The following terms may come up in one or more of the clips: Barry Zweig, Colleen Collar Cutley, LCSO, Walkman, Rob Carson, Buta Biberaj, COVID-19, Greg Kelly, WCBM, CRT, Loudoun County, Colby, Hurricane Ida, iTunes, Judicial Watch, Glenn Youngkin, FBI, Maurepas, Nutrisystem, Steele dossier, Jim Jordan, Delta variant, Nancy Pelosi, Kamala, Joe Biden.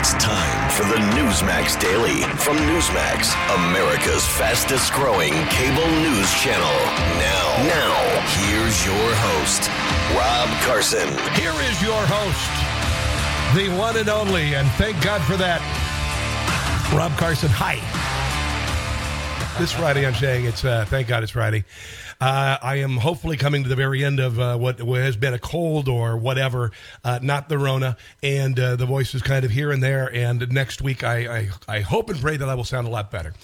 It's time for the Newsmax Daily from Newsmax, America's fastest growing cable news channel. Now, here's your host, Rob Carson. Here is your host, the one and only, and thank God for that, Rob Carson. Hi. This Friday, I'm saying it's, thank God it's Friday. I am hopefully coming to the very end of what has been a cold or whatever, not the Rona, and the voice is kind of here and there, and next week I hope and pray that I will sound a lot better.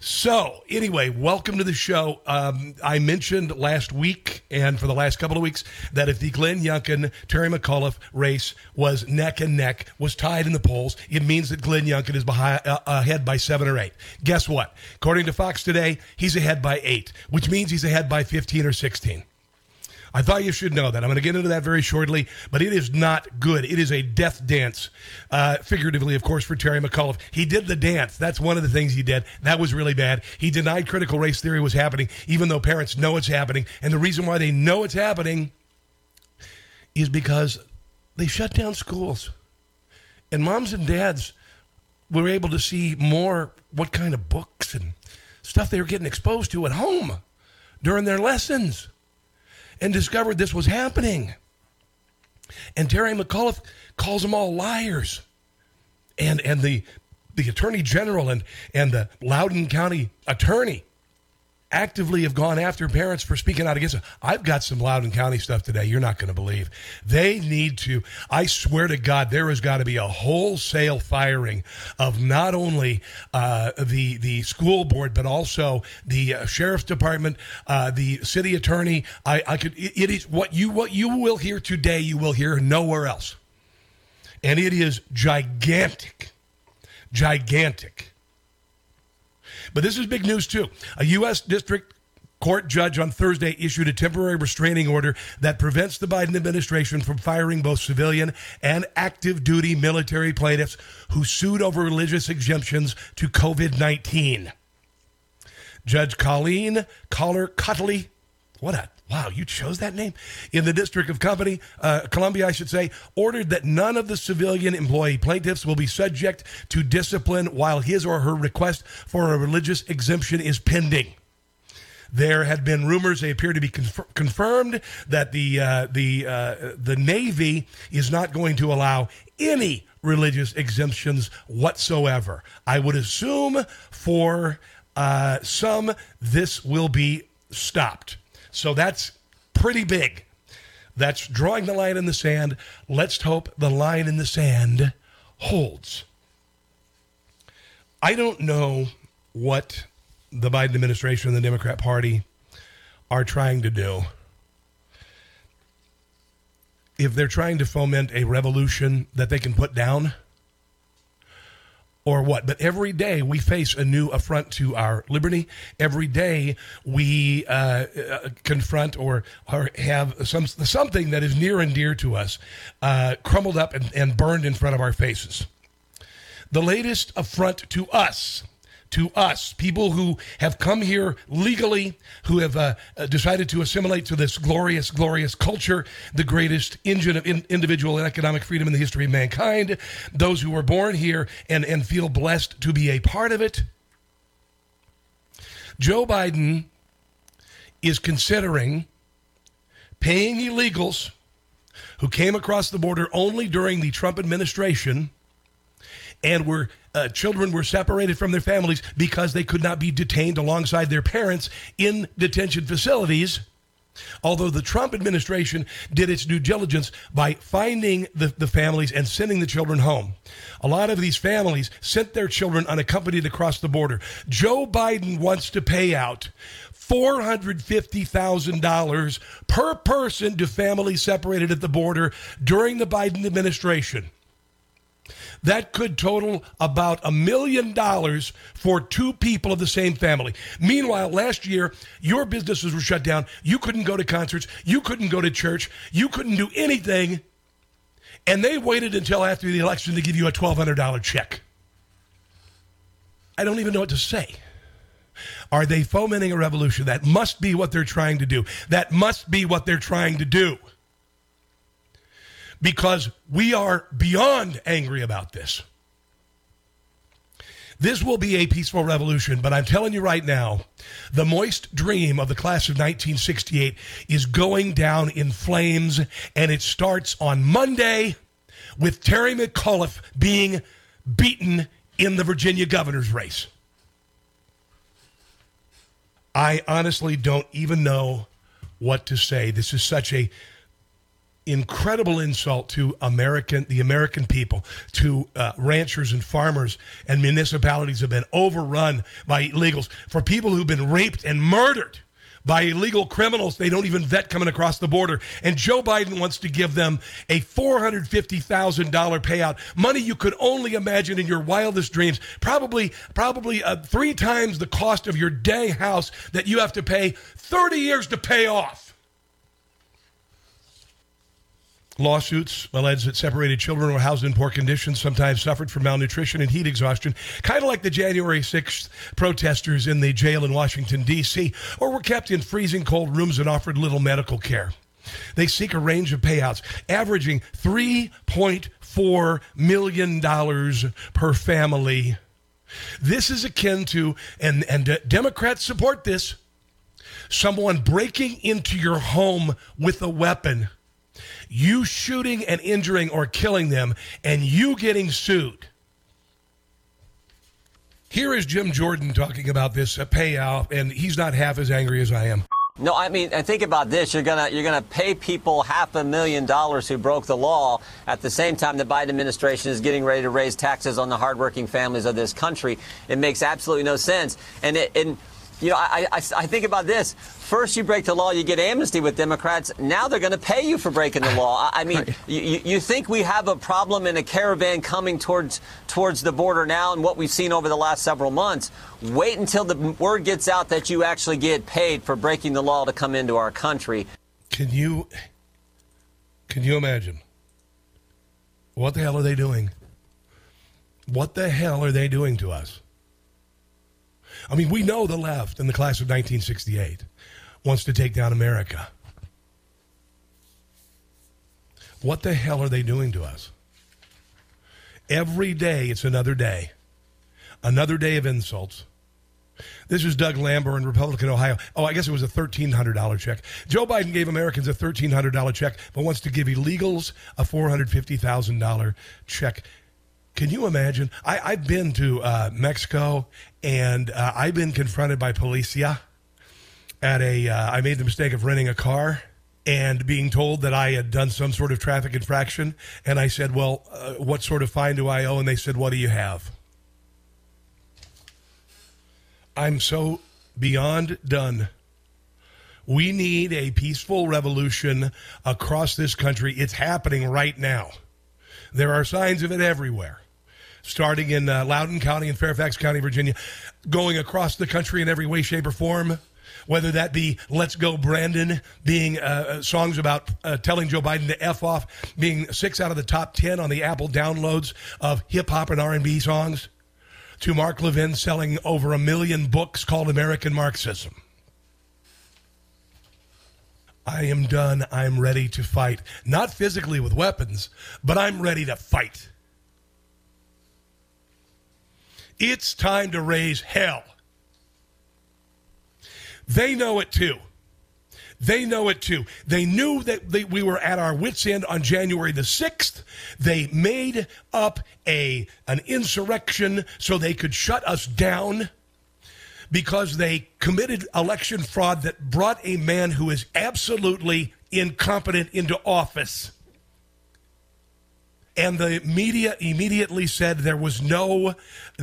So, anyway, welcome to the show. I mentioned last week and for the last couple of weeks that if the Glenn Youngkin, Terry McAuliffe race was neck and neck, was tied in the polls, it means that Glenn Youngkin is ahead by 7 or 8. Guess what? According to Fox today, he's ahead by 8, which means he's ahead by 15 or 16. I thought you should know that. I'm going to get into that very shortly, but it is not good. It is a death dance, figuratively, of course, for Terry McAuliffe. He did the dance. That's one of the things he did. That was really bad. He denied critical race theory was happening, even though parents know it's happening. And the reason why they know it's happening is because they shut down schools. And moms and dads were able to see more what kind of books and stuff they were getting exposed to at home during their lessons, and discovered this was happening. And Terry McAuliffe calls them all liars. And the attorney general and the Loudoun County attorney actively have gone after parents for speaking out against it. I've got some Loudoun County stuff today you're not going to believe. They need to, I swear to God, there has got to be a wholesale firing of not only the school board, but also the sheriff's department, the city attorney. It is what you will hear today, you will hear nowhere else. And it is gigantic, gigantic. But this is big news, too. A U.S. District Court judge on Thursday issued a temporary restraining order that prevents the Biden administration from firing both civilian and active-duty military plaintiffs who sued over religious exemptions to COVID-19. Judge Colleen Collar Cutley, wow, you chose that name, in the District of Columbia, I should say, ordered that none of the civilian employee plaintiffs will be subject to discipline while his or her request for a religious exemption is pending. There had been rumors, they appear to be confirmed, that the Navy is not going to allow any religious exemptions whatsoever. I would assume for some this will be stopped. So that's pretty big. That's drawing the line in the sand. Let's hope the line in the sand holds. I don't know what the Biden administration and the Democrat Party are trying to do. If they're trying to foment a revolution that they can put down or what, but every day we face a new affront to our liberty. Every day we confront or have something that is near and dear to us crumbled up and burned in front of our faces. the latest affront to us. To us, people who have come here legally, who have decided to assimilate to this glorious, glorious culture, the greatest engine of individual and economic freedom in the history of mankind, those who were born here and feel blessed to be a part of it. Joe Biden is considering paying illegals who came across the border only during the Trump administration and were children were separated from their families because they could not be detained alongside their parents in detention facilities, although the Trump administration did its due diligence by finding the families and sending the children home. A lot of these families sent their children unaccompanied across the border. Joe Biden wants to pay out $450,000 per person to families separated at the border during the Biden administration. That could total about $1 million for two people of the same family. Meanwhile, last year, your businesses were shut down. You couldn't go to concerts. You couldn't go to church. You couldn't do anything. And they waited until after the election to give you a $1,200 check. I don't even know what to say. Are they fomenting a revolution? That must be what they're trying to do. That must be what they're trying to do. Because we are beyond angry about this. This will be a peaceful revolution, but I'm telling you right now, the moist dream of the class of 1968 is going down in flames, and it starts on Monday with Terry McAuliffe being beaten in the Virginia governor's race. I honestly don't even know what to say. This is such a incredible insult to the American people, to ranchers and farmers, and municipalities have been overrun by illegals. For people who've been raped and murdered by illegal criminals, they don't even vet coming across the border. And Joe Biden wants to give them a $450,000 payout, money you could only imagine in your wildest dreams, probably three times the cost of your day house that you have to pay 30 years to pay off. Lawsuits allege that separated children were housed in poor conditions, sometimes suffered from malnutrition and heat exhaustion, kind of like the January 6th protesters in the jail in Washington, D.C., or were kept in freezing cold rooms and offered little medical care. They seek a range of payouts, averaging $3.4 million per family. This is akin to, and Democrats support this, someone breaking into your home with a weapon, you shooting and injuring or killing them, and you getting sued. Here is Jim Jordan talking about this payout, and he's not half as angry as I am. No, I mean, and think about this. You're gonna pay people $500,000 who broke the law at the same time the Biden administration is getting ready to raise taxes on the hardworking families of this country. It makes absolutely no sense. I think about this. First, you break the law, you get amnesty with Democrats. Now they're going to pay you for breaking the law. I mean, right. You think we have a problem in a caravan coming towards the border now, and what we've seen over the last several months. Wait until the word gets out that you actually get paid for breaking the law to come into our country. Can you imagine? What the hell are they doing? What the hell are they doing to us? I mean, we know the left in the class of 1968 wants to take down America. What the hell are they doing to us? Every day, it's another day of insults. This is Doug Lambert in Republican Ohio. Oh, I guess it was a $1,300 check. Joe Biden gave Americans a $1,300 check, but wants to give illegals a $450,000 check. Can you imagine? I've been to Mexico, and I've been confronted by policia at I made the mistake of renting a car and being told that I had done some sort of traffic infraction. And I said, well, what sort of fine do I owe? And they said, what do you have? I'm so beyond done. We need a peaceful revolution across this country. It's happening right now. There are signs of it everywhere, starting in Loudoun County and Fairfax County, Virginia, going across the country in every way, shape, or form. whether that be Let's Go Brandon being songs about telling Joe Biden to F off, being 6 out of the top 10 on the Apple downloads of hip-hop and R&B songs, to Mark Levin selling over 1 million books called American Marxism. I am done. I'm ready to fight. Not physically with weapons, but I'm ready to fight. It's time to raise hell. They know it too. They know it too. They knew that we were at our wits' end on January the 6th. They made up an insurrection so they could shut us down because they committed election fraud that brought a man who is absolutely incompetent into office. And the media immediately said there was no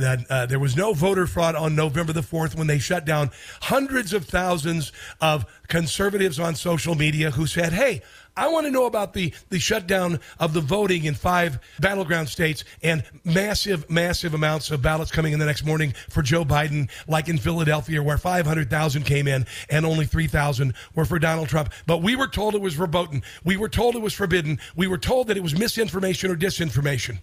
voter fraud on November the 4th when they shut down hundreds of thousands of conservatives on social media who said, hey, I want to know about the shutdown of the voting in 5 battleground states and massive, massive amounts of ballots coming in the next morning for Joe Biden, like in Philadelphia, where 500,000 came in and only 3,000 were for Donald Trump. But we were told it was verboten. We were told it was forbidden. We were told that it was misinformation or disinformation.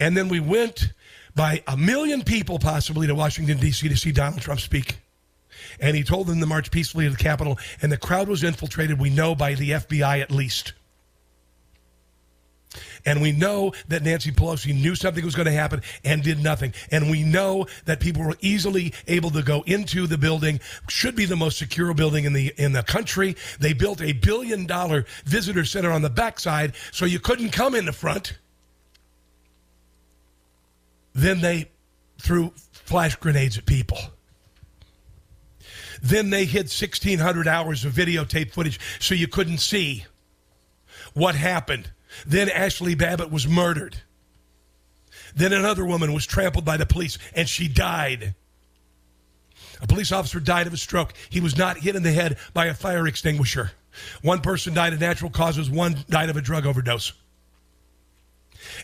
And then we went by 1 million people possibly to Washington, D.C. to see Donald Trump speak. And he told them to march peacefully to the Capitol, and the crowd was infiltrated, we know, by the FBI at least. And we know that Nancy Pelosi knew something was going to happen and did nothing. And we know that people were easily able to go into the building, should be the most secure building in the country. They built a $1 billion visitor center on the backside, so you couldn't come in the front. Then they threw flash grenades at people. Then they hid 1,600 hours of videotape footage so you couldn't see what happened. Then Ashley Babbitt was murdered. Then another woman was trampled by the police, and she died. A police officer died of a stroke. He was not hit in the head by a fire extinguisher. One person died of natural causes. One died of a drug overdose.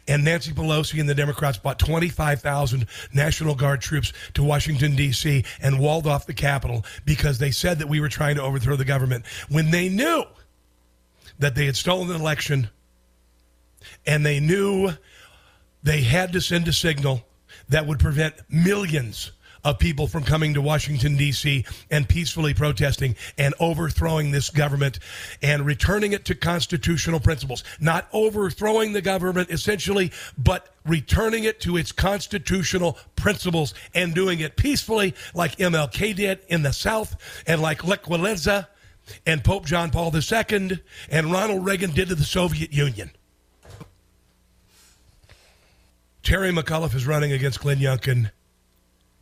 And Nancy Pelosi and the Democrats brought 25,000 National Guard troops to Washington, D.C. and walled off the Capitol because they said that we were trying to overthrow the government when they knew that they had stolen an election and they knew they had to send a signal that would prevent millions of people from coming to Washington, D.C. and peacefully protesting and overthrowing this government and returning it to constitutional principles. Not overthrowing the government, essentially, but returning it to its constitutional principles and doing it peacefully like MLK did in the South and like Lech Walesa and Pope John Paul II and Ronald Reagan did to the Soviet Union. Terry McAuliffe is running against Glenn Youngkin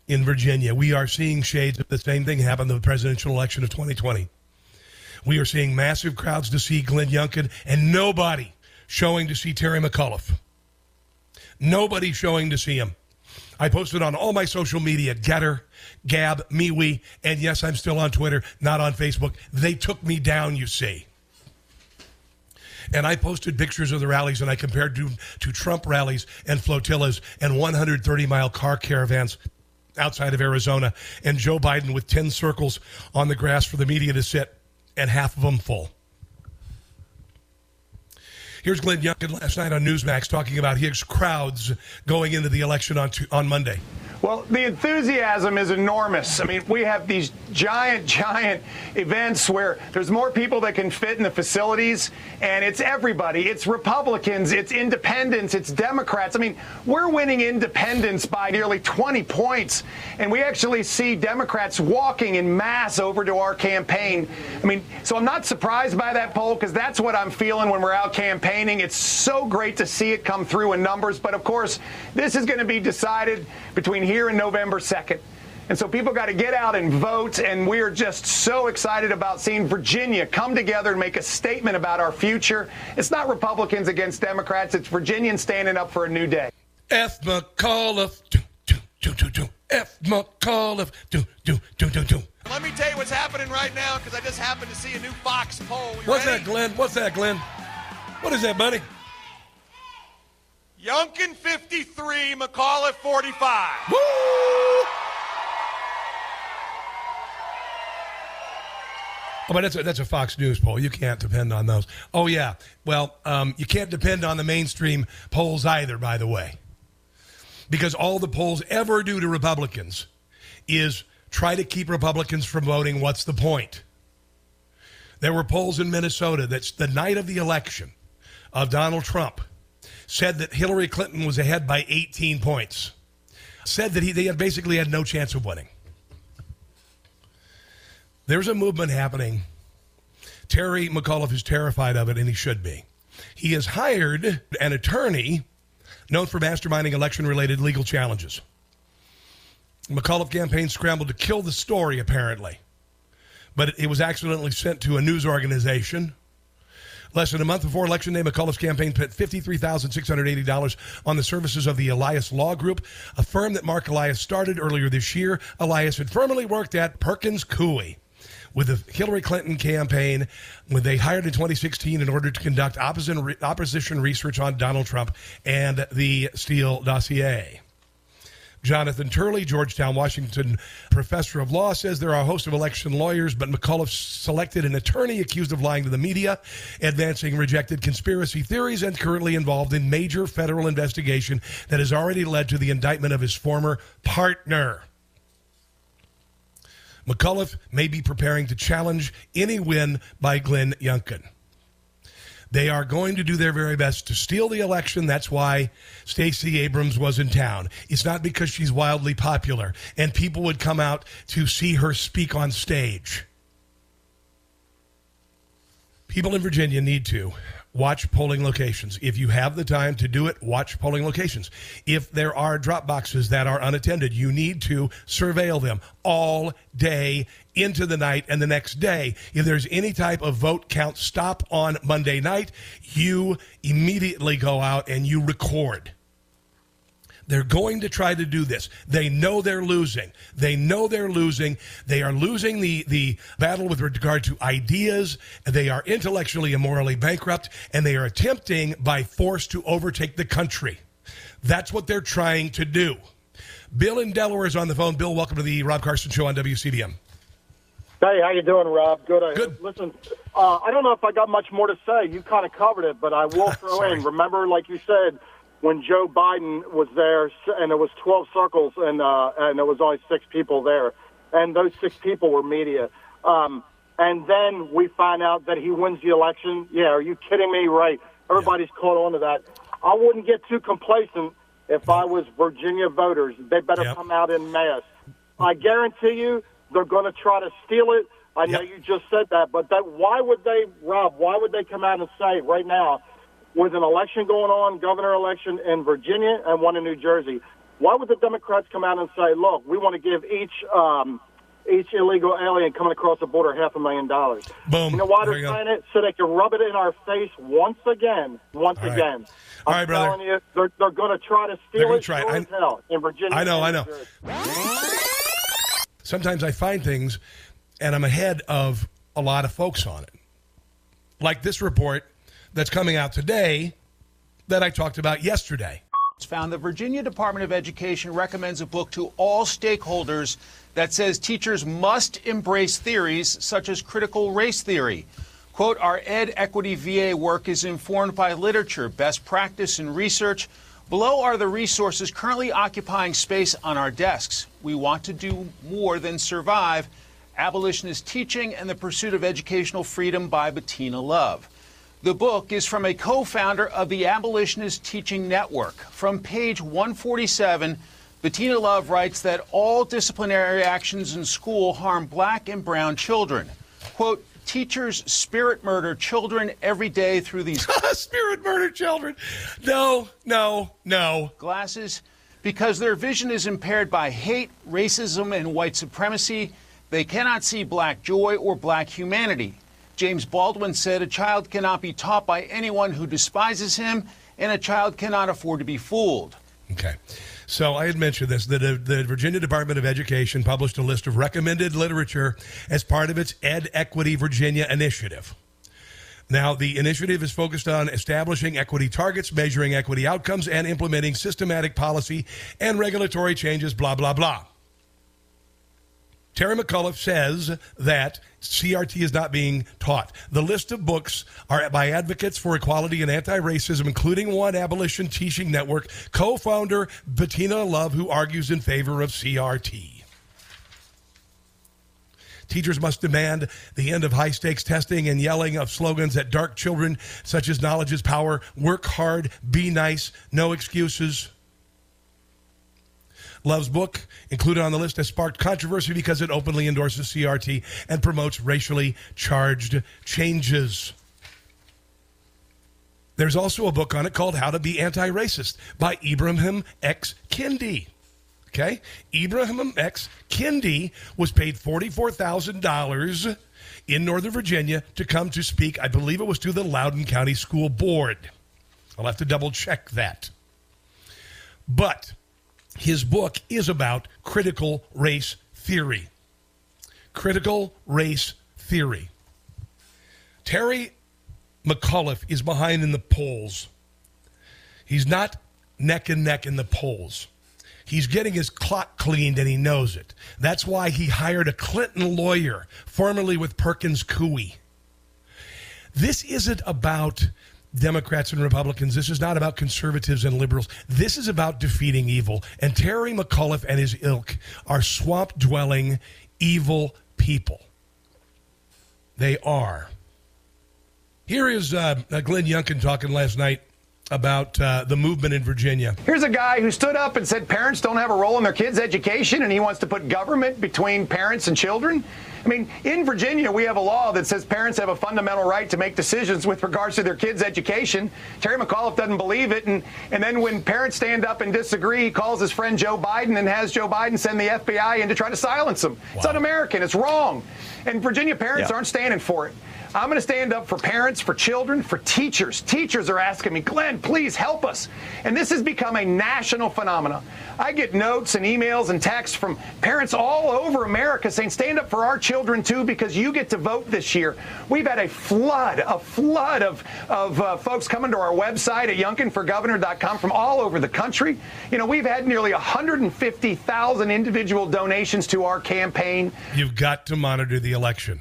in Virginia. We are seeing shades of the same thing happen in the presidential election of 2020. We are seeing massive crowds to see Glenn Youngkin and nobody showing to see Terry McAuliffe. Nobody showing to see him. I posted on all my social media, Getter, Gab, MeWe, and yes, I'm still on Twitter, not on Facebook. They took me down, you see. And I posted pictures of the rallies, and I compared to Trump rallies and flotillas and 130-mile car caravans outside of Arizona, and Joe Biden with 10 circles on the grass for the media to sit, and half of them full. Here's Glenn Youngkin last night on Newsmax talking about his crowds going into the election on Monday. Well, the enthusiasm is enormous. I mean, we have these giant, giant events where there's more people that can fit in the facilities, and it's everybody. It's Republicans, it's independents, it's Democrats. I mean, we're winning independents by nearly 20 points, and we actually see Democrats walking in mass over to our campaign. I mean, so I'm not surprised by that poll because that's what I'm feeling when we're out campaigning. It's so great to see it come through in numbers. But, of course, this is going to be decided between here and November 2nd. And so people got to get out and vote. And we're just so excited about seeing Virginia come together and make a statement about our future. It's not Republicans against Democrats. It's Virginians standing up for a new day. F. McAuliffe. Do, do, do, do, do. F. McAuliffe. Do, do, do, do, do. Let me tell you what's happening right now because I just happened to see a new Fox poll. What's that, Glenn? What is that, buddy? Youngkin 53, McAuliffe 45. Woo! Oh, but that's a Fox News poll. You can't depend on those. Oh, yeah. Well, you can't depend on the mainstream polls either, by the way, because all the polls ever do to Republicans is try to keep Republicans from voting. What's the point? There were polls in Minnesota that's the night of the election of Donald Trump said that Hillary Clinton was ahead by 18 points, said that they had basically had no chance of winning. There's a movement happening. Terry McAuliffe is terrified of it, and he should be. He has hired an attorney known for masterminding election-related legal challenges. McAuliffe campaign scrambled to kill the story, apparently, but it was accidentally sent to a news organization. Less than a month before Election Day, McAuliffe's campaign spent $53,680 on the services of the Elias Law Group, a firm that Mark Elias started earlier this year. Elias had formerly worked at Perkins Coie with the Hillary Clinton campaign when they hired in 2016 in order to conduct opposition research on Donald Trump and the Steele dossier. Jonathan Turley, Georgetown, Washington, professor of law, says there are a host of election lawyers, but McAuliffe selected an attorney accused of lying to the media, advancing rejected conspiracy theories, and currently involved in major federal investigation that has already led to the indictment of his former partner. McAuliffe may be preparing to challenge any win by Glenn Youngkin. They are going to do their very best to steal the election. That's why Stacey Abrams was in town. It's not because she's wildly popular and people would come out to see her speak on stage. People in Virginia need to watch polling locations. If you have the time to do it, watch polling locations. If there are drop boxes that are unattended, you need to surveil them all day into the night and the next day. If there's any type of vote count stop on Monday night, you immediately go out and you record. They're going to try to do this. They know they're losing. They are losing the battle with regard to ideas. They are intellectually and morally bankrupt, and they are attempting by force to overtake the country. That's what they're trying to do. Bill in Delaware is on the phone. Bill, welcome to the Rob Carson Show on WCBM. Hey, how you doing, Rob? Good. Good. Listen, I don't know if I got much more to say. You kind of covered it, but I will throw in. Remember, like you said, when Joe Biden was there, and it was 12 circles, and there was only 6 people there, and those 6 people were media. And then we find out that he wins the election. Yeah, are you kidding me? Right. Everybody's caught on to that. I wouldn't get too complacent if I was Virginia voters. They better come out en masse. I guarantee you they're going to try to steal it. I know you just said that, but that why would they, Rob, why would they come out and say right now, with an election going on, governor election in Virginia and one in New Jersey, why would the Democrats come out and say, look, we want to give each illegal alien coming across the border $500,000? Boom. You know why they're saying it? So they can rub it in our face once again. All right, brother. I'm telling you, they're going to try to steal it as hell in Virginia. I know. Sometimes I find things, and I'm ahead of a lot of folks on it. Like this report that's coming out today that I talked about yesterday. It's found the Virginia Department of Education recommends a book to all stakeholders that says teachers must embrace theories such as critical race theory. Quote, our Ed Equity VA work is informed by literature, best practice, and research. Below are the resources currently occupying space on our desks. We want to do more than survive. Abolitionist Teaching and the Pursuit of Educational Freedom by Bettina Love. The book is from a co-founder of the Abolitionist Teaching Network. From page 147, Bettina Love writes that all disciplinary actions in school harm black and brown children. Quote, teachers spirit murder children every day through these... spirit murder children. No. ...glasses because their vision is impaired by hate, racism, and white supremacy. They cannot see black joy or black humanity. James Baldwin said a child cannot be taught by anyone who despises him, and a child cannot afford to be fooled. Okay. So I had mentioned this, that the Virginia Department of Education published a list of recommended literature as part of its Ed Equity Virginia initiative. Now, the initiative is focused on establishing equity targets, measuring equity outcomes, and implementing systematic policy and regulatory changes, blah, blah, blah. Terry McAuliffe says that CRT is not being taught. The list of books are by advocates for equality and anti-racism, including one, Abolition Teaching Network, co-founder Bettina Love, who argues in favor of CRT. Teachers must demand the end of high-stakes testing and yelling of slogans at dark children, such as knowledge is power, work hard, be nice, no excuses. Love's book, included on the list, has sparked controversy because it openly endorses CRT and promotes racially charged changes. There's also a book on it called How to Be Anti-Racist by Ibrahim X. Kendi. Okay? Ibrahim X. Kendi was paid $44,000 in Northern Virginia to come to speak. I believe it was to the Loudoun County School Board. I'll have to double check that. But his book is about critical race theory. Critical race theory. Terry McAuliffe is behind in the polls. He's not neck and neck in the polls. He's getting his clock cleaned, and he knows it. That's why he hired a Clinton lawyer, formerly with Perkins Coie. This isn't about Democrats and Republicans. This is not about conservatives and liberals. This is about defeating evil. And Terry McAuliffe and his ilk are swamp-dwelling, evil people. They are. Here is Glenn Youngkin talking last night about the movement in Virginia. Here's a guy who stood up and said parents don't have a role in their kids' education, and he wants to put government between parents and children. I mean, in Virginia, we have a law that says parents have a fundamental right to make decisions with regards to their kids' education. Terry McAuliffe doesn't believe it. And then when parents stand up and disagree, he calls his friend Joe Biden and has Joe Biden send the FBI in to try to silence him. Wow. It's un-American. It's wrong. And Virginia parents aren't standing for it. I'm going to stand up for parents, for children, for teachers. Teachers are asking me, Glenn, please help us. And this has become a national phenomenon. I get notes and emails and texts from parents all over America saying, stand up for our children, too, because you get to vote this year. We've had a flood of folks coming to our website at youngkinforgovernor.com from all over the country. You know, we've had nearly 150,000 individual donations to our campaign. You've got to monitor the election.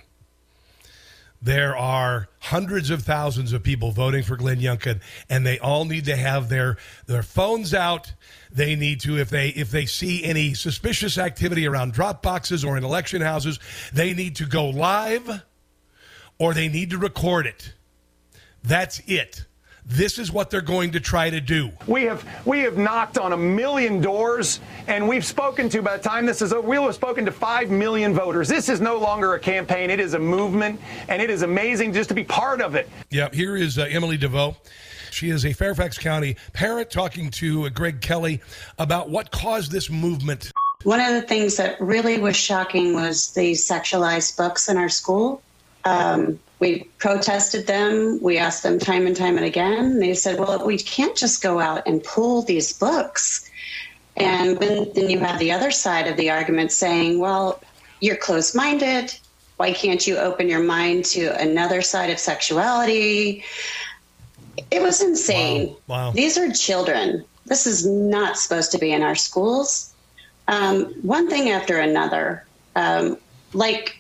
There are hundreds of thousands of people voting for Glenn Youngkin, and they all need to have their phones out. They need to, if they see any suspicious activity around drop boxes or in election houses, they need to go live or they need to record it. That's it. This is what they're going to try to do. We have knocked on 1 million doors, and we've spoken to, by the time this is over, we'll have spoken to 5 million voters. This is no longer a campaign. It is a movement, and it is amazing just to be part of it. Yeah, here is Emily DeVoe. She is a Fairfax County parent talking to Greg Kelly about what caused this movement. One of the things that really was shocking was the sexualized books in our school. We protested them. We asked them time and time and again. They said, well, we can't just go out and pull these books. And then you have the other side of the argument saying, well, you're closed-minded. Why can't you open your mind to another side of sexuality? It was insane. Wow. These are children. This is not supposed to be in our schools. One thing after another, like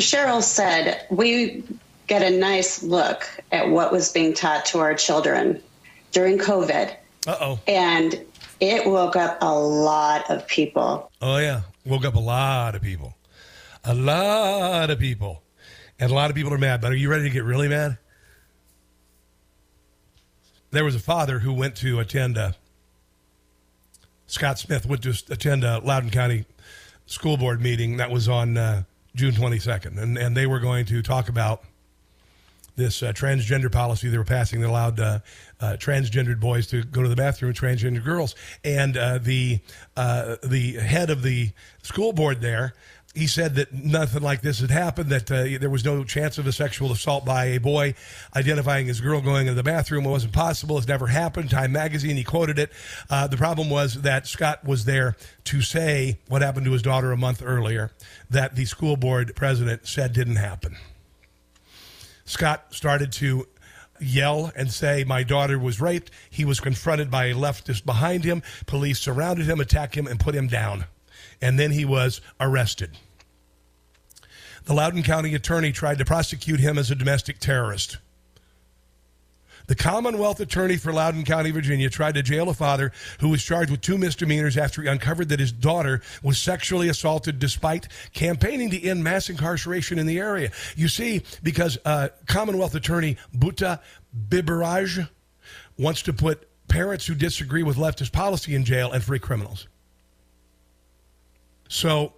Cheryl said, we get a nice look at what was being taught to our children during COVID. Uh-oh. And it woke up a lot of people. Oh, yeah. Woke up a lot of people. A lot of people. And a lot of people are mad. But are you ready to get really mad? There was a father who went to attend Scott Smith went to attend a Loudoun County School Board meeting that was on June 22nd, and they were going to talk about this transgender policy they were passing that allowed transgendered boys to go to the bathroom with transgender girls. And the head of the school board there, he said that nothing like this had happened, that there was no chance of a sexual assault by a boy identifying as a girl going into the bathroom. It wasn't possible. It's never happened. Time magazine, he quoted it. The problem was that Scott was there to say what happened to his daughter a month earlier that the school board president said didn't happen. Scott started to yell and say, my daughter was raped. He was confronted by a leftist behind him. Police surrounded him, attacked him, and put him down. and then he was arrested. The Loudoun County attorney tried to prosecute him as a domestic terrorist. The Commonwealth attorney for Loudoun County, Virginia, tried to jail a father who was charged with 2 misdemeanors after he uncovered that his daughter was sexually assaulted despite campaigning to end mass incarceration in the area. You see, because Commonwealth attorney Buta Biberaj wants to put parents who disagree with leftist policy in jail and free criminals. So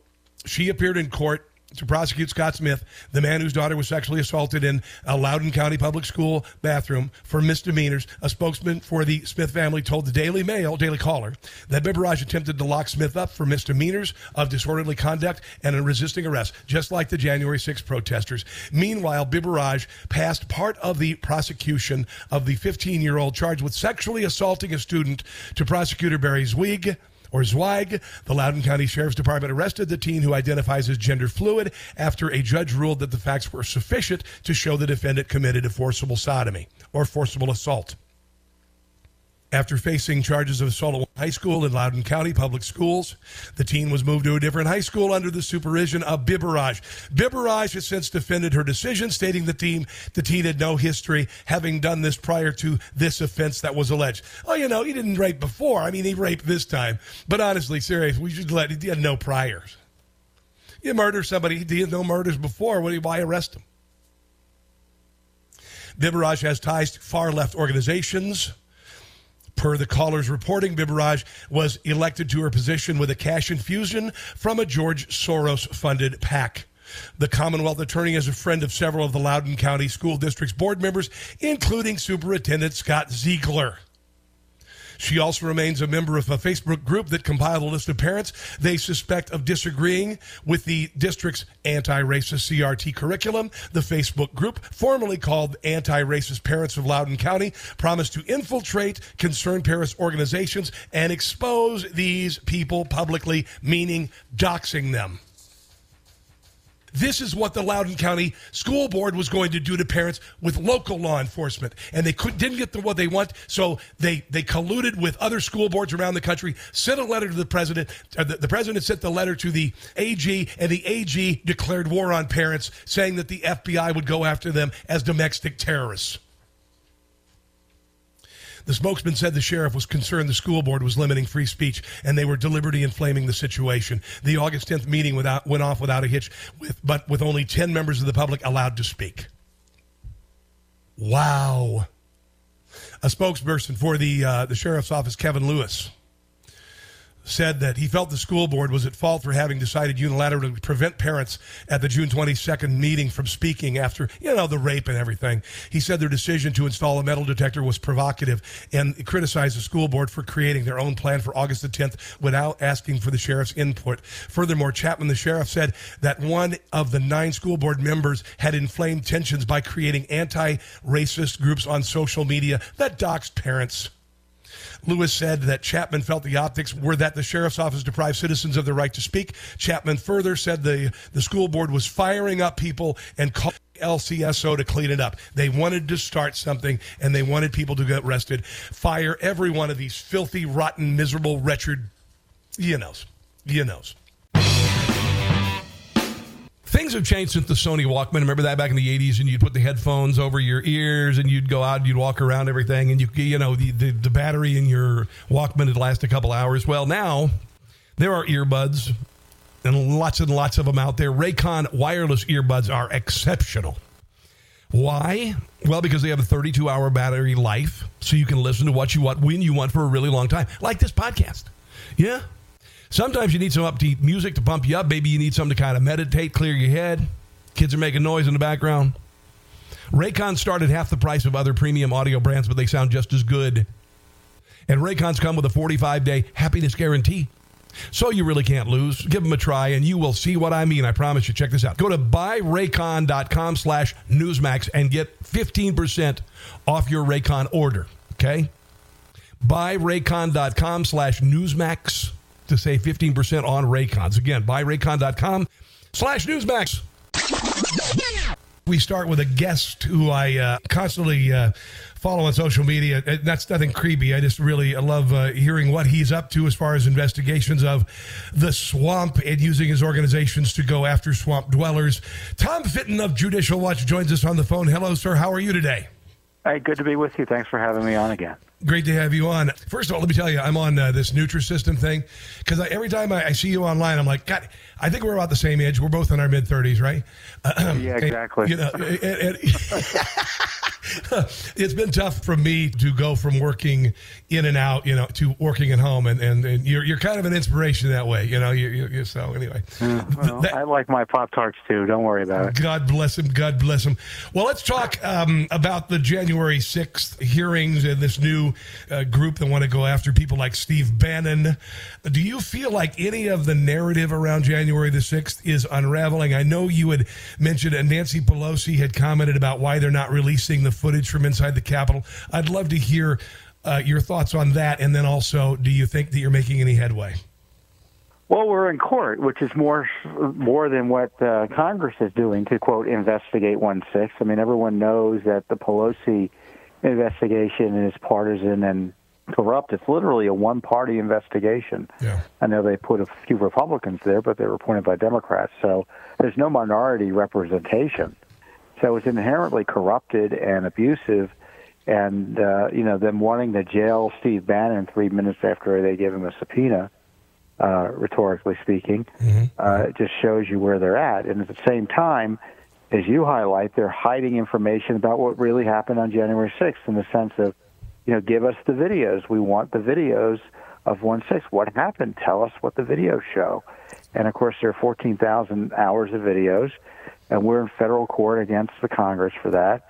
she appeared in court to prosecute Scott Smith, the man whose daughter was sexually assaulted in a Loudoun County public school bathroom, for misdemeanors. A spokesman for the Smith family told the Daily Mail, Daily Caller, that Biberaj attempted to lock Smith up for misdemeanors of disorderly conduct and resisting arrest, just like the January 6 protesters. Meanwhile, Biberaj passed part of the prosecution of the 15-year-old charged with sexually assaulting a student to prosecutor Barry Zweig. The Loudoun County Sheriff's Department arrested the teen, who identifies as gender fluid, after a judge ruled that the facts were sufficient to show the defendant committed a forcible sodomy or forcible assault. After facing charges of assault at high school in Loudoun County Public Schools, the teen was moved to a different high school under the supervision of Biberaj. Biberaj has since defended her decision, stating the teen had no history, having done this prior to this offense that was alleged. Oh, you know, he didn't rape before. I mean, he raped this time. But honestly, seriously, we should let him. He had no priors. You murder somebody, he did no murders before. Why arrest him? Biberaj has ties to far-left organizations. Per the Caller's reporting, Biberaj was elected to her position with a cash infusion from a George Soros-funded PAC. The Commonwealth attorney is a friend of several of the Loudoun County School District's board members, including Superintendent Scott Ziegler. She also remains a member of a Facebook group that compiled a list of parents they suspect of disagreeing with the district's anti-racist CRT curriculum. The Facebook group, formerly called Anti-Racist Parents of Loudoun County, promised to infiltrate concerned parents' organizations and expose these people publicly, meaning doxing them. This is what the Loudoun County School Board was going to do to parents with local law enforcement. And they didn't get what they want, so they colluded with other school boards around the country, sent a letter to the president. The president sent the letter to the AG, and the AG declared war on parents, saying that the FBI would go after them as domestic terrorists. The spokesman said the sheriff was concerned the school board was limiting free speech and they were deliberately inflaming the situation. The August 10th meeting went off without a hitch, but with only 10 members of the public allowed to speak. Wow. A spokesperson for the sheriff's office, Kevin Lewis, said that he felt the school board was at fault for having decided unilaterally to prevent parents at the June 22nd meeting from speaking after, you know, the rape and everything. He said their decision to install a metal detector was provocative and criticized the school board for creating their own plan for August the 10th without asking for the sheriff's input. Furthermore, Chapman, the sheriff, said that one of the 9 school board members had inflamed tensions by creating anti-racist groups on social media that doxed parents. Lewis said that Chapman felt the optics were that the sheriff's office deprived citizens of the right to speak. Chapman further said the school board was firing up people and called LCSO to clean it up. They wanted to start something, and they wanted people to get arrested. Fire every one of these filthy, rotten, miserable, wretched, you knows. Things have changed since the Sony Walkman. Remember that back in the 80s, and you'd put the headphones over your ears, and you'd go out, and you'd walk around everything, and the battery in your Walkman would last a couple hours. Well, now there are earbuds, and lots of them out there. Raycon wireless earbuds are exceptional. Why? Well, because they have a 32-hour battery life, so you can listen to what you want when you want for a really long time, like this podcast. Yeah. Sometimes you need some upbeat music to pump you up. Maybe you need something to kind of meditate, clear your head. Kids are making noise in the background. Raycon started half the price of other premium audio brands, but they sound just as good. And Raycons come with a 45-day happiness guarantee. So you really can't lose. Give them a try, and you will see what I mean. I promise you. Check this out. Go to buyraycon.com/Newsmax and get 15% off your Raycon order. Okay? Buyraycon.com/Newsmax. To save 15% on Raycons. Again, buyraycon.com/Newsmax. We start with a guest who I constantly follow on social media. That's nothing creepy. I just really love hearing what he's up to as far as investigations of the swamp and using his organizations to go after swamp dwellers. Tom Fitton of Judicial Watch joins us on the phone. Hello, sir. How are you today? Hey, good to be with you. Thanks for having me on again. Great to have you on. First of all, let me tell you, I'm on this Nutrisystem thing because every time I see you online, I'm like, God, I think we're about the same age. We're both in our mid-30s, right? Yeah, exactly. And, you know, and it's been tough for me to go from working in and out, you know, to working at home, and you're kind of an inspiration that way, you know. So anyway, well, I like my Pop-Tarts too. Don't worry about it. God bless him. God bless him. Well, let's talk about the January 6th hearings and this new group that want to go after people like Steve Bannon. Do you feel like any of the narrative around January the 6th is unraveling? I know you had mentioned and Nancy Pelosi had commented about why they're not releasing the footage from inside the Capitol. I'd love to hear your thoughts on that. And then also, do you think that you're making any headway? Well, we're in court, which is more than what Congress is doing to, quote, investigate 1/6. I mean, everyone knows that the Pelosi investigation is partisan and corrupt. It's literally a one-party investigation. Yeah. I know they put a few Republicans there, but they were appointed by Democrats, so there's no minority representation. So it's inherently corrupted and abusive, and you know, them wanting to jail Steve Bannon 3 minutes after they give him a subpoena, rhetorically speaking, it just shows you where they're at. And at the same time, as you highlight, they're hiding information about what really happened on January 6th in the sense of, you know, give us the videos. We want the videos of 1/6. What happened? Tell us what the videos show. And, of course, there are 14,000 hours of videos, and we're in federal court against the Congress for that.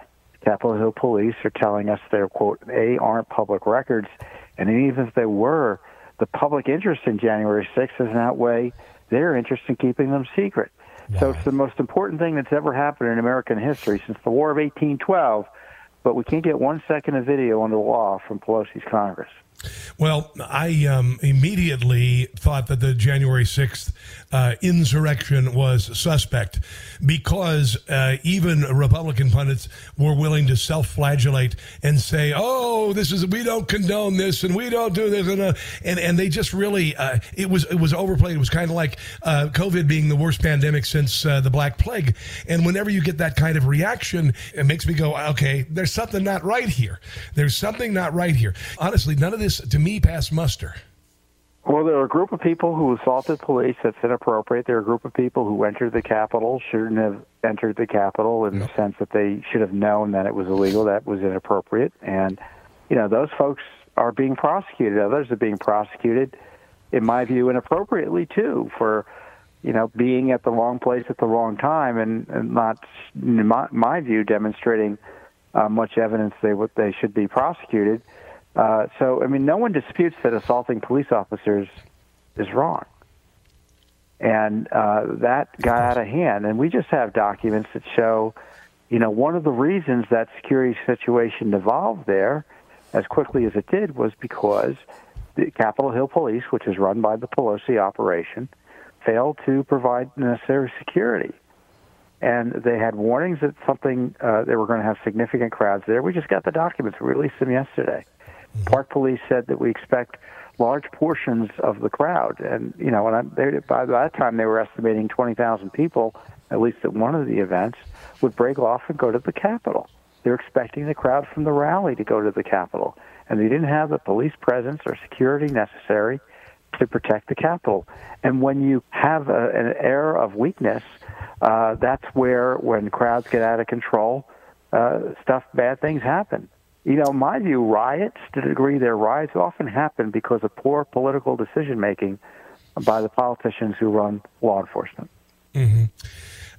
Capitol Hill police are telling us they're, quote, they aren't public records, and even if they were, the public interest in January 6th is in that way their interest in keeping them secret. So it's the most important thing that's ever happened in American history since the War of 1812, but we can't get 1 second of video under law from Pelosi's Congress. Well, I immediately thought that the January 6th insurrection was suspect because even Republican pundits were willing to self-flagellate and say, "Oh, this is, we don't condone this and we don't do this," and they just really it was overplayed. It was kind of like COVID being the worst pandemic since the Black Plague. And whenever you get that kind of reaction, it makes me go, "Okay, there's something not right here. There's something not right here." Honestly, none of this, to me, pass muster. Well, there are a group of people who assaulted police. That's inappropriate. There are a group of people who entered the Capitol, shouldn't have entered the Capitol in the sense that they should have known that it was illegal. That was inappropriate. And, you know, those folks are being prosecuted. Others are being prosecuted, in my view, inappropriately, too, for, you know, being at the wrong place at the wrong time and not, in my view, demonstrating much evidence they should be prosecuted. So, I mean, no one disputes that assaulting police officers is wrong. And that got out of hand. And we just have documents that show, you know, one of the reasons that security situation evolved there as quickly as it did was because the Capitol Hill Police, which is run by the Pelosi operation, failed to provide necessary security. And they had warnings that they were going to have significant crowds there. We just got the documents. We released them yesterday. Park police said that we expect large portions of the crowd. And, you know, by that time they were estimating 20,000 people, at least at one of the events, would break off and go to the Capitol. They're expecting the crowd from the rally to go to the Capitol. And they didn't have the police presence or security necessary to protect the Capitol. And when you have an air of weakness, that's where, when crowds get out of control, bad things happen. You know, in my view, riots, to the degree they're riots, often happen because of poor political decision-making by the politicians who run law enforcement. Well,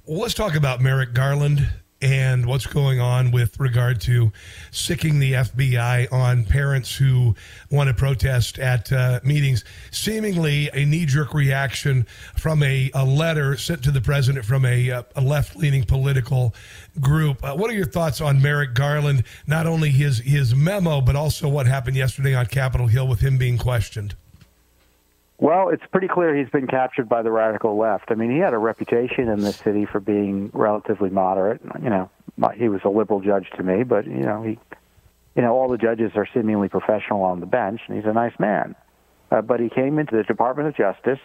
let's talk about Merrick Garland and what's going on with regard to sicking the FBI on parents who want to protest at meetings. Seemingly a knee-jerk reaction from a letter sent to the president from a left-leaning political group. What are your thoughts on Merrick Garland, not only his memo, but also what happened yesterday on Capitol Hill with him being questioned? Well, it's pretty clear he's been captured by the radical left. I mean, he had a reputation in this city for being relatively moderate. You know, he was a liberal judge to me, but all the judges are seemingly professional on the bench, and he's a nice man. But he came into the Department of Justice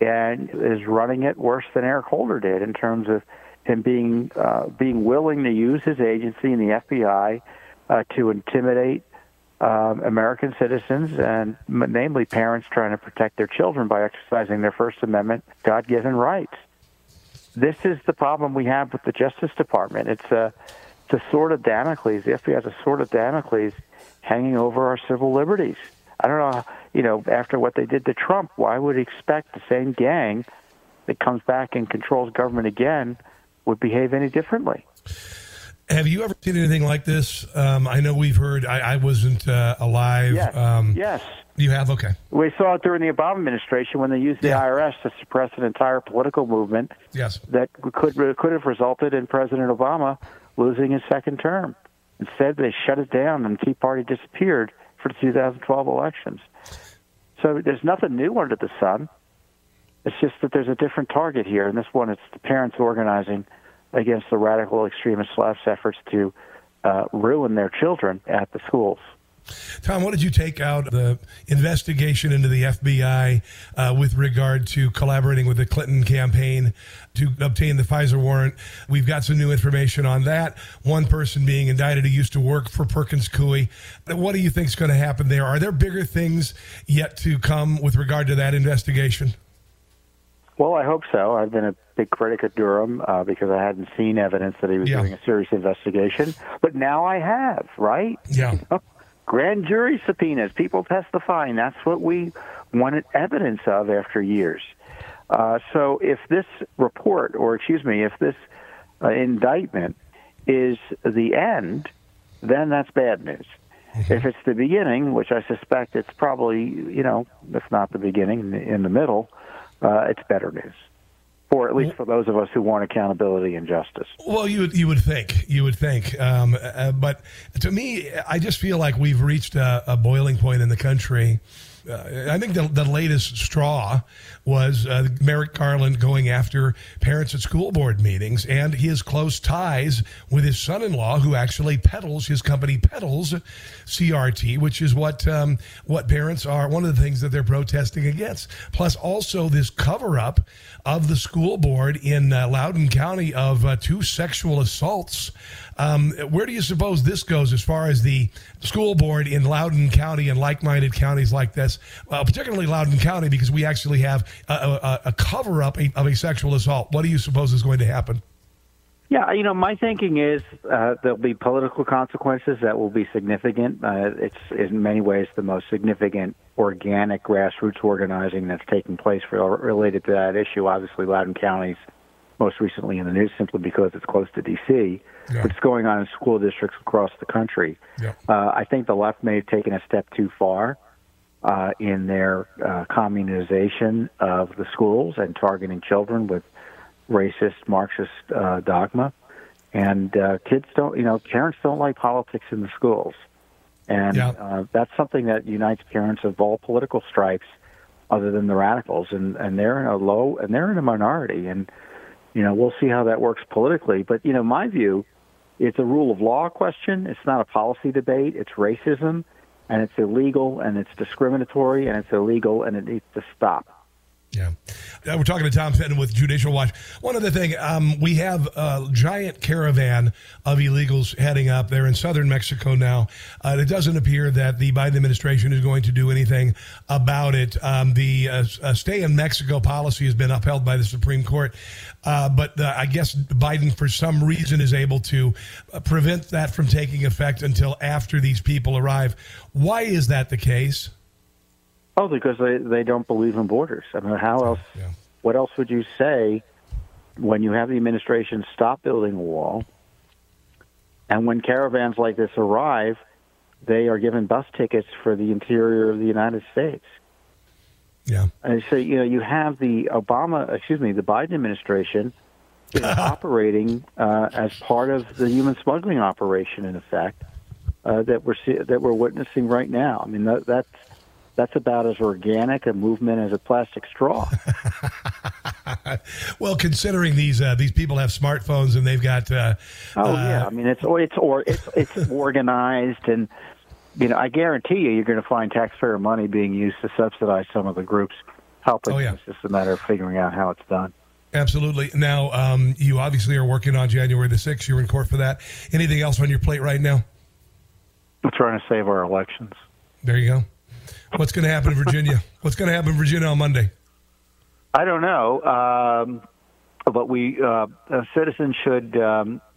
and is running it worse than Eric Holder did in terms of him being willing to use his agency and the FBI to intimidate American citizens, and namely parents trying to protect their children by exercising their First Amendment God-given rights. This is the problem we have with the Justice Department. It's a sword of Damocles. The FBI has a sword of Damocles hanging over our civil liberties. I don't know, after what they did to Trump, why would expect the same gang that comes back and controls government again would behave any differently? Have you ever seen anything like this? I know we've heard, I wasn't alive. Yes. Yes. You have? Okay. We saw it during the Obama administration when they used the IRS to suppress an entire political movement that could have resulted in President Obama losing his second term. Instead, they shut it down and the Tea Party disappeared for the 2012 elections. So there's nothing new under the sun. It's just that there's a different target here, and this one, it's the parents organizing against the radical extremist left's efforts to ruin their children at the schools. Tom, what did you take out of the investigation into the FBI with regard to collaborating with the Clinton campaign to obtain the FISA warrant? We've got some new information on that. One person being indicted who used to work for Perkins Coie. What do you think is going to happen there? Are there bigger things yet to come with regard to that investigation? Well, I hope so. I've been a big critic of Durham because I hadn't seen evidence that he was doing a serious investigation. But now I have, right? Yeah. Grand jury subpoenas, people testifying. That's what we wanted evidence of after years. So if this report, or excuse me, if this indictment is the end, then that's bad news. Mm-hmm. If it's the beginning, which I suspect it's probably, if not the beginning, in the middle, it's better news. Or at least for those of us who want accountability and justice. Well, you would think. But to me, I just feel like we've reached a boiling point in the country. I think the latest straw was Merrick Garland going after parents at school board meetings and his close ties with his son-in-law, who actually peddles, his company peddles CRT, which is what parents are, one of the things that they're protesting against. Plus also this cover-up of the school board in Loudoun County of two sexual assaults. Where do you suppose this goes as far as the school board in Loudoun County and like-minded counties like this, particularly Loudoun County, because we actually have a cover-up of a sexual assault? What do you suppose is going to happen? Yeah, my thinking is there'll be political consequences that will be significant. It's in many ways the most significant organic grassroots organizing that's taking place related to that issue. Obviously, Loudoun County's most recently in the news simply because it's close to D.C., but it's going on in school districts across the country. Yeah. I think the left may have taken a step too far in their communization of the schools and targeting children with racist Marxist dogma. And kids don't, parents don't like politics in the schools. And that's something that unites parents of all political stripes other than the radicals. And they're in a low, and they're in a minority. And we'll see how that works politically. But, my view, it's a rule of law question. It's not a policy debate. It's racism, and it's illegal, and it's discriminatory, and it's illegal, and it needs to stop. Yeah. We're talking to Tom Fitton with Judicial Watch. One other thing, we have a giant caravan of illegals heading up. They're in southern Mexico now. It doesn't appear that the Biden administration is going to do anything about it. The stay in Mexico policy has been upheld by the Supreme Court, but I guess Biden, for some reason, is able to prevent that from taking effect until after these people arrive. Why is that the case? Oh, because they don't believe in borders. I mean, how else? Yeah. What else would you say when you have the administration stop building a wall, and when caravans like this arrive, they are given bus tickets for the interior of the United States? Yeah. And so you have the Biden administration is operating as part of the human smuggling operation, in effect, that we're witnessing right now. I mean, that's about as organic a movement as a plastic straw. Well, considering these people have smartphones and they've got. I mean, it's organized, and you know, I guarantee you're going to find taxpayer money being used to subsidize some of the groups helping. Oh, yeah. It's just a matter of figuring out how it's done. Absolutely. Now, you obviously are working on January the 6th. You're in court for that. Anything else on your plate right now? We're trying to save our elections. There you go. What's going to happen in Virginia? What's going to happen in Virginia on Monday? I don't know, but we citizens should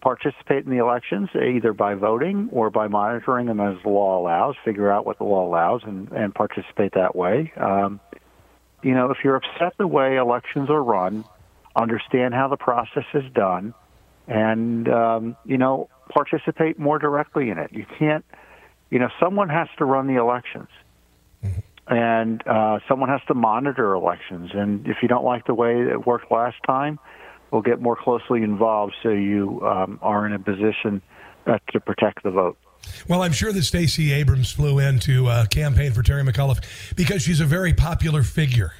participate in the elections either by voting or by monitoring them as the law allows, figure out what the law allows and participate that way. You know, if you're upset the way elections are run, understand how the process is done and, you know, participate more directly in it. You can't, you know, someone has to run the elections. And someone has to monitor elections. And if you don't like the way it worked last time, we'll get more closely involved so you are in a position to protect the vote. Well, I'm sure that Stacey Abrams flew in to campaign for Terry McAuliffe because she's a very popular figure.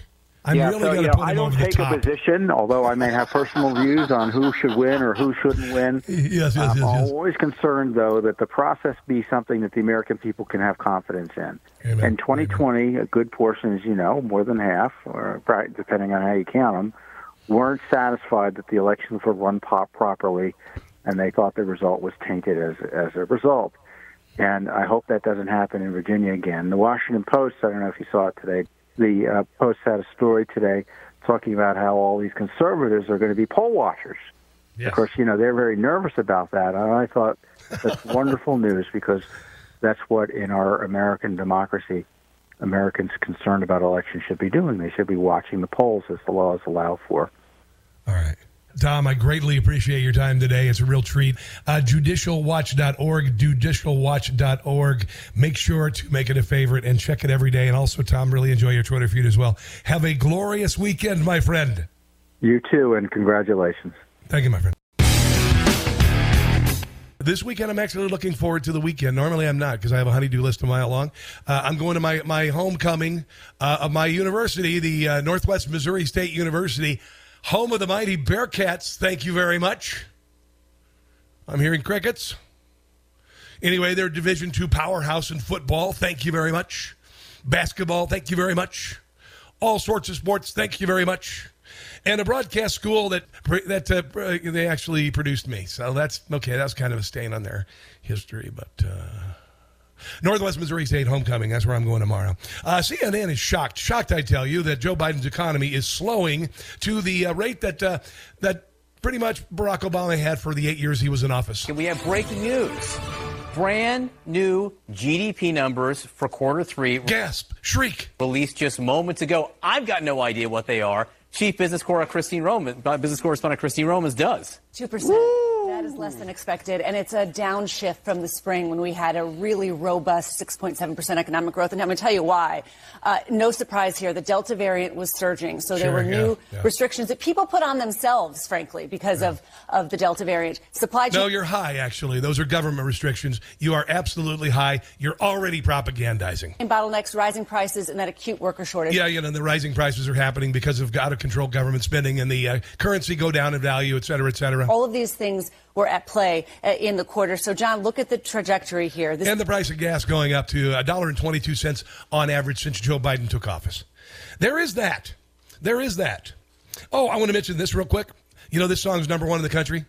I don't take a position, although I may have personal views on who should win or who shouldn't win. I'm always concerned, though, that the process be something that the American people can have confidence in. Amen. In 2020, Amen. A good portion, as you know, more than half, or depending on how you count them, weren't satisfied that the elections were run properly, and they thought the result was tainted as a result. And I hope that doesn't happen in Virginia again. The Washington Post, I don't know if you saw it today, the Post had a story today talking about how all these conservatives are going to be poll watchers. Yes. Of course, you know, they're very nervous about that. And I thought that's wonderful news because that's what in our American democracy, Americans concerned about elections should be doing. They should be watching the polls as the laws allow for. All right. Tom, I greatly appreciate your time today. It's a real treat. JudicialWatch.org, JudicialWatch.org. Make sure to make it a favorite and check it every day. And also, Tom, really enjoy your Twitter feed as well. Have a glorious weekend, my friend. You too, and congratulations. Thank you, my friend. This weekend, I'm actually looking forward to the weekend. Normally, I'm not because I have a honey-do list a mile long. I'm going to my homecoming of my university, the Northwest Missouri State University, home of the mighty Bearcats. Thank you very much. I'm hearing crickets. Anyway, they're Division II powerhouse in football. Thank you very much. Basketball, thank you very much. All sorts of sports, thank you very much. And a broadcast school that they actually produced me. So that's okay. That was kind of a stain on their history, but... Northwest Missouri State homecoming. That's where I'm going tomorrow. CNN is shocked. Shocked, I tell you, that Joe Biden's economy is slowing to the rate that pretty much Barack Obama had for the 8 years he was in office. We have breaking news. Brand new GDP numbers for quarter three. Gasp. Shriek. Released just moments ago. I've got no idea what they are. Chief business correspondent Christine Romans does. 2%. Woo! That is less than expected, and it's a downshift from the spring when we had a really robust 6.7% economic growth. And I'm going to tell you why. No surprise here, the Delta variant was surging, so there were new restrictions that people put on themselves, frankly, because of the Delta variant. Supply chain. No, you're high, actually. Those are government restrictions. You are absolutely high. You're already propagandizing. And bottlenecks, rising prices, and that acute worker shortage. Yeah, you know, the rising prices are happening because of out of control government spending and the currency go down in value, et cetera, et cetera. All of these things were at play in the quarter. So, John, look at the trajectory here. And the price of gas going up to $1.22 on average since Joe Biden took office. There is that. Oh, I want to mention this real quick. You know, this song is number one in the country.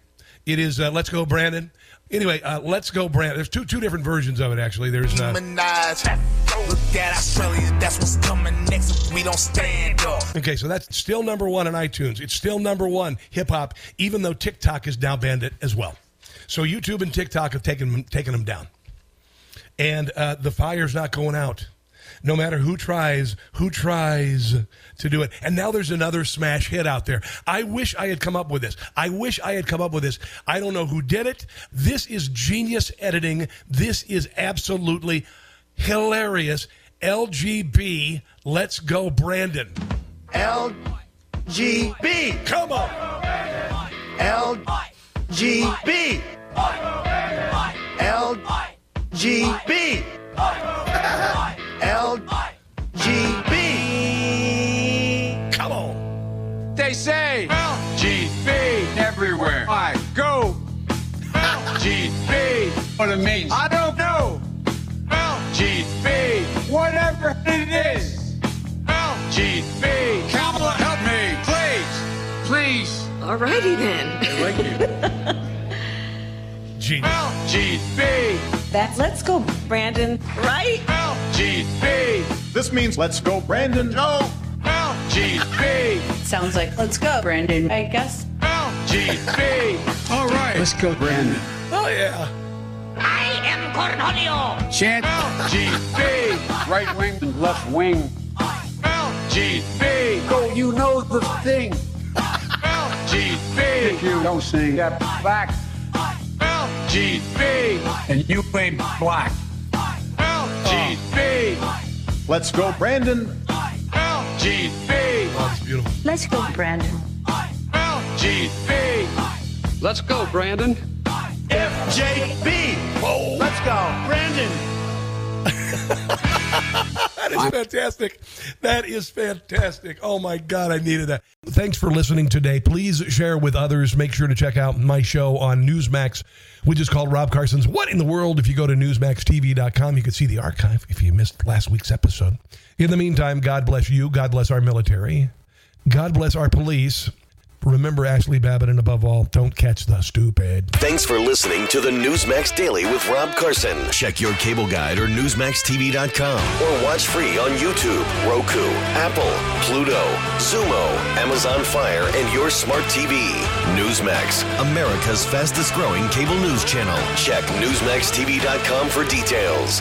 It is Let's Go Brandon. Anyway, Let's Go Brandon. There's two different versions of it, actually. There's look at Australia, that's what's coming next if we don't stand up. Okay, so that's still number one on iTunes. It's still number one hip-hop, even though TikTok has now banned it as well. So YouTube and TikTok have taken them down. And the fire's not going out, no matter who tries to do it. And now there's another smash hit out there. I wish I had come up with this. I don't know who did it. This is genius editing. This is absolutely hilarious. LGB, Let's Go Brandon. LGB. Come on. LGB. LGB. LGB. Come on. They say. what it means. I don't know. LGB, whatever it is. LGB, Kamala, help me, please. Please. Alrighty then. Thank you. Genius. LGB. That's Let's Go Brandon, right? LGB. This means Let's Go Brandon. No. LGB. Sounds like Let's Go Brandon, I guess. LGB. All right. Let's go, Brandon. Oh, yeah. I am Cornelio. Chant. LGB. Right wing and left wing. LGB. Oh, you know the thing. LGB. If you don't sing that back. LGB. And you ain't black. LGB. Let's go, Brandon. LGB. Oh, that's beautiful. Let's go, Brandon. LGB. Let's go, Brandon. FJB. Whoa. Let's go, Brandon. That is fantastic. That is fantastic. Oh, my God, I needed that. Thanks for listening today. Please share with others. Make sure to check out my show on Newsmax, which is called Rob Carson's What in the World. If you go to NewsmaxTV.com, you can see the archive if you missed last week's episode. In the meantime, God bless you. God bless our military. God bless our police. Remember Ashley Babbitt, and above all, don't catch the stupid. Thanks for listening to the Newsmax Daily with Rob Carson. Check your cable guide or NewsmaxTV.com or watch free on YouTube, Roku, Apple, Pluto, Zumo, Amazon Fire, and your smart TV. Newsmax, America's fastest growing cable news channel. Check NewsmaxTV.com for details.